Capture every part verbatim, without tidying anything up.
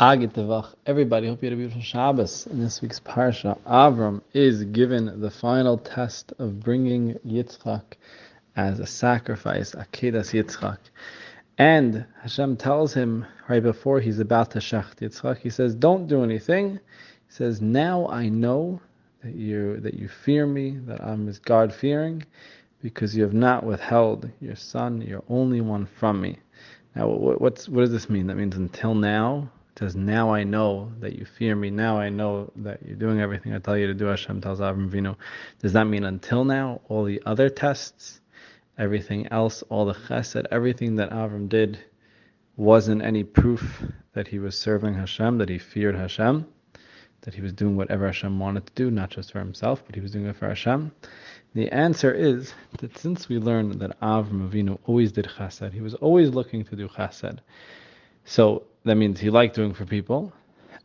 Everybody, hope you had a beautiful Shabbos. In this week's parsha, Avram is given the final test of bringing Yitzchak as a sacrifice, Akedas Yitzchak. And Hashem tells him right before he's about to shecht Yitzchak, he says, "Don't do anything." He says, "Now I know that you that you fear me, that I'm as God-fearing, because you have not withheld your son, your only one, from me." Now, what's what does this mean? That means until now. It says, now I know that you fear me. Now I know that you're doing everything I tell you to do, Hashem tells Avram Avinu. Does that mean until now, all the other tests, everything else, all the chesed, everything that Avram did wasn't any proof that he was serving Hashem, that he feared Hashem, that he was doing whatever Hashem wanted to do, not just for himself, but he was doing it for Hashem? The answer is that since we learned that Avram Avinu always did chesed, he was always looking to do chesed, so that means he liked doing for people,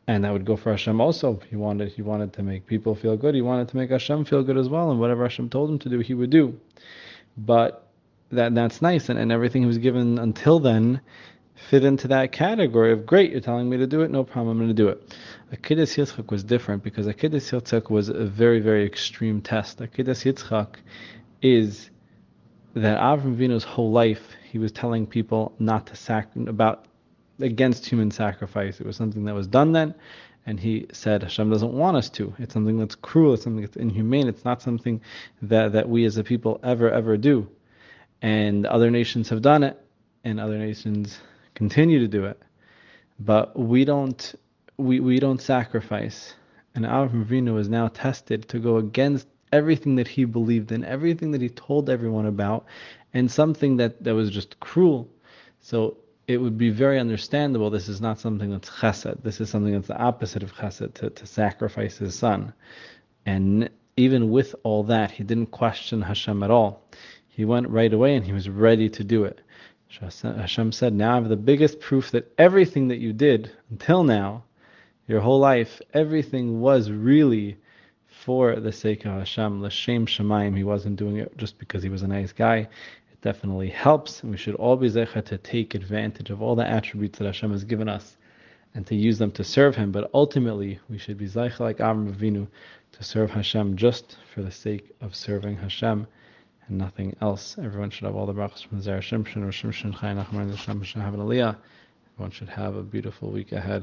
and that would go for Hashem also. He wanted he wanted to make people feel good. He wanted to make Hashem feel good as well, and whatever Hashem told him to do, he would do. But that that's nice, and, and everything he was given until then fit into that category of, great, you're telling me to do it, no problem, I'm going to do it. Akedas Yitzchak was different, because Akedas Yitzchak was a very, very extreme test. Akedas Yitzchak is that Avram Avinu's whole life, he was telling people not to sac- about against human sacrifice. It was something that was done then, and he said Hashem doesn't want us to. It's something that's cruel, it's something that's inhumane, it's not something that, that we as a people ever, ever do. And other nations have done it, and other nations continue to do it. But we don't we, we don't sacrifice. And Avraham Avinu is now tested to go against everything that he believed in, everything that he told everyone about, and something that, that was just cruel. So it would be very understandable. This is not something that's chesed. This is something that's the opposite of chesed, to, to sacrifice his son. And even with all that, he didn't question Hashem at all. He went right away and he was ready to do it. Hashem said, now I have the biggest proof that everything that you did until now, your whole life, everything was really for the sake of Hashem. L'shem Shemayim, he wasn't doing it just because he was a nice guy. Definitely helps, and we should all be zeichah to take advantage of all the attributes that Hashem has given us and to use them to serve Him. But ultimately, we should be zeichah like Avraham Avinu to serve Hashem just for the sake of serving Hashem and nothing else. Everyone should have all the brachas from the Zeichah. Everyone should have a beautiful week ahead.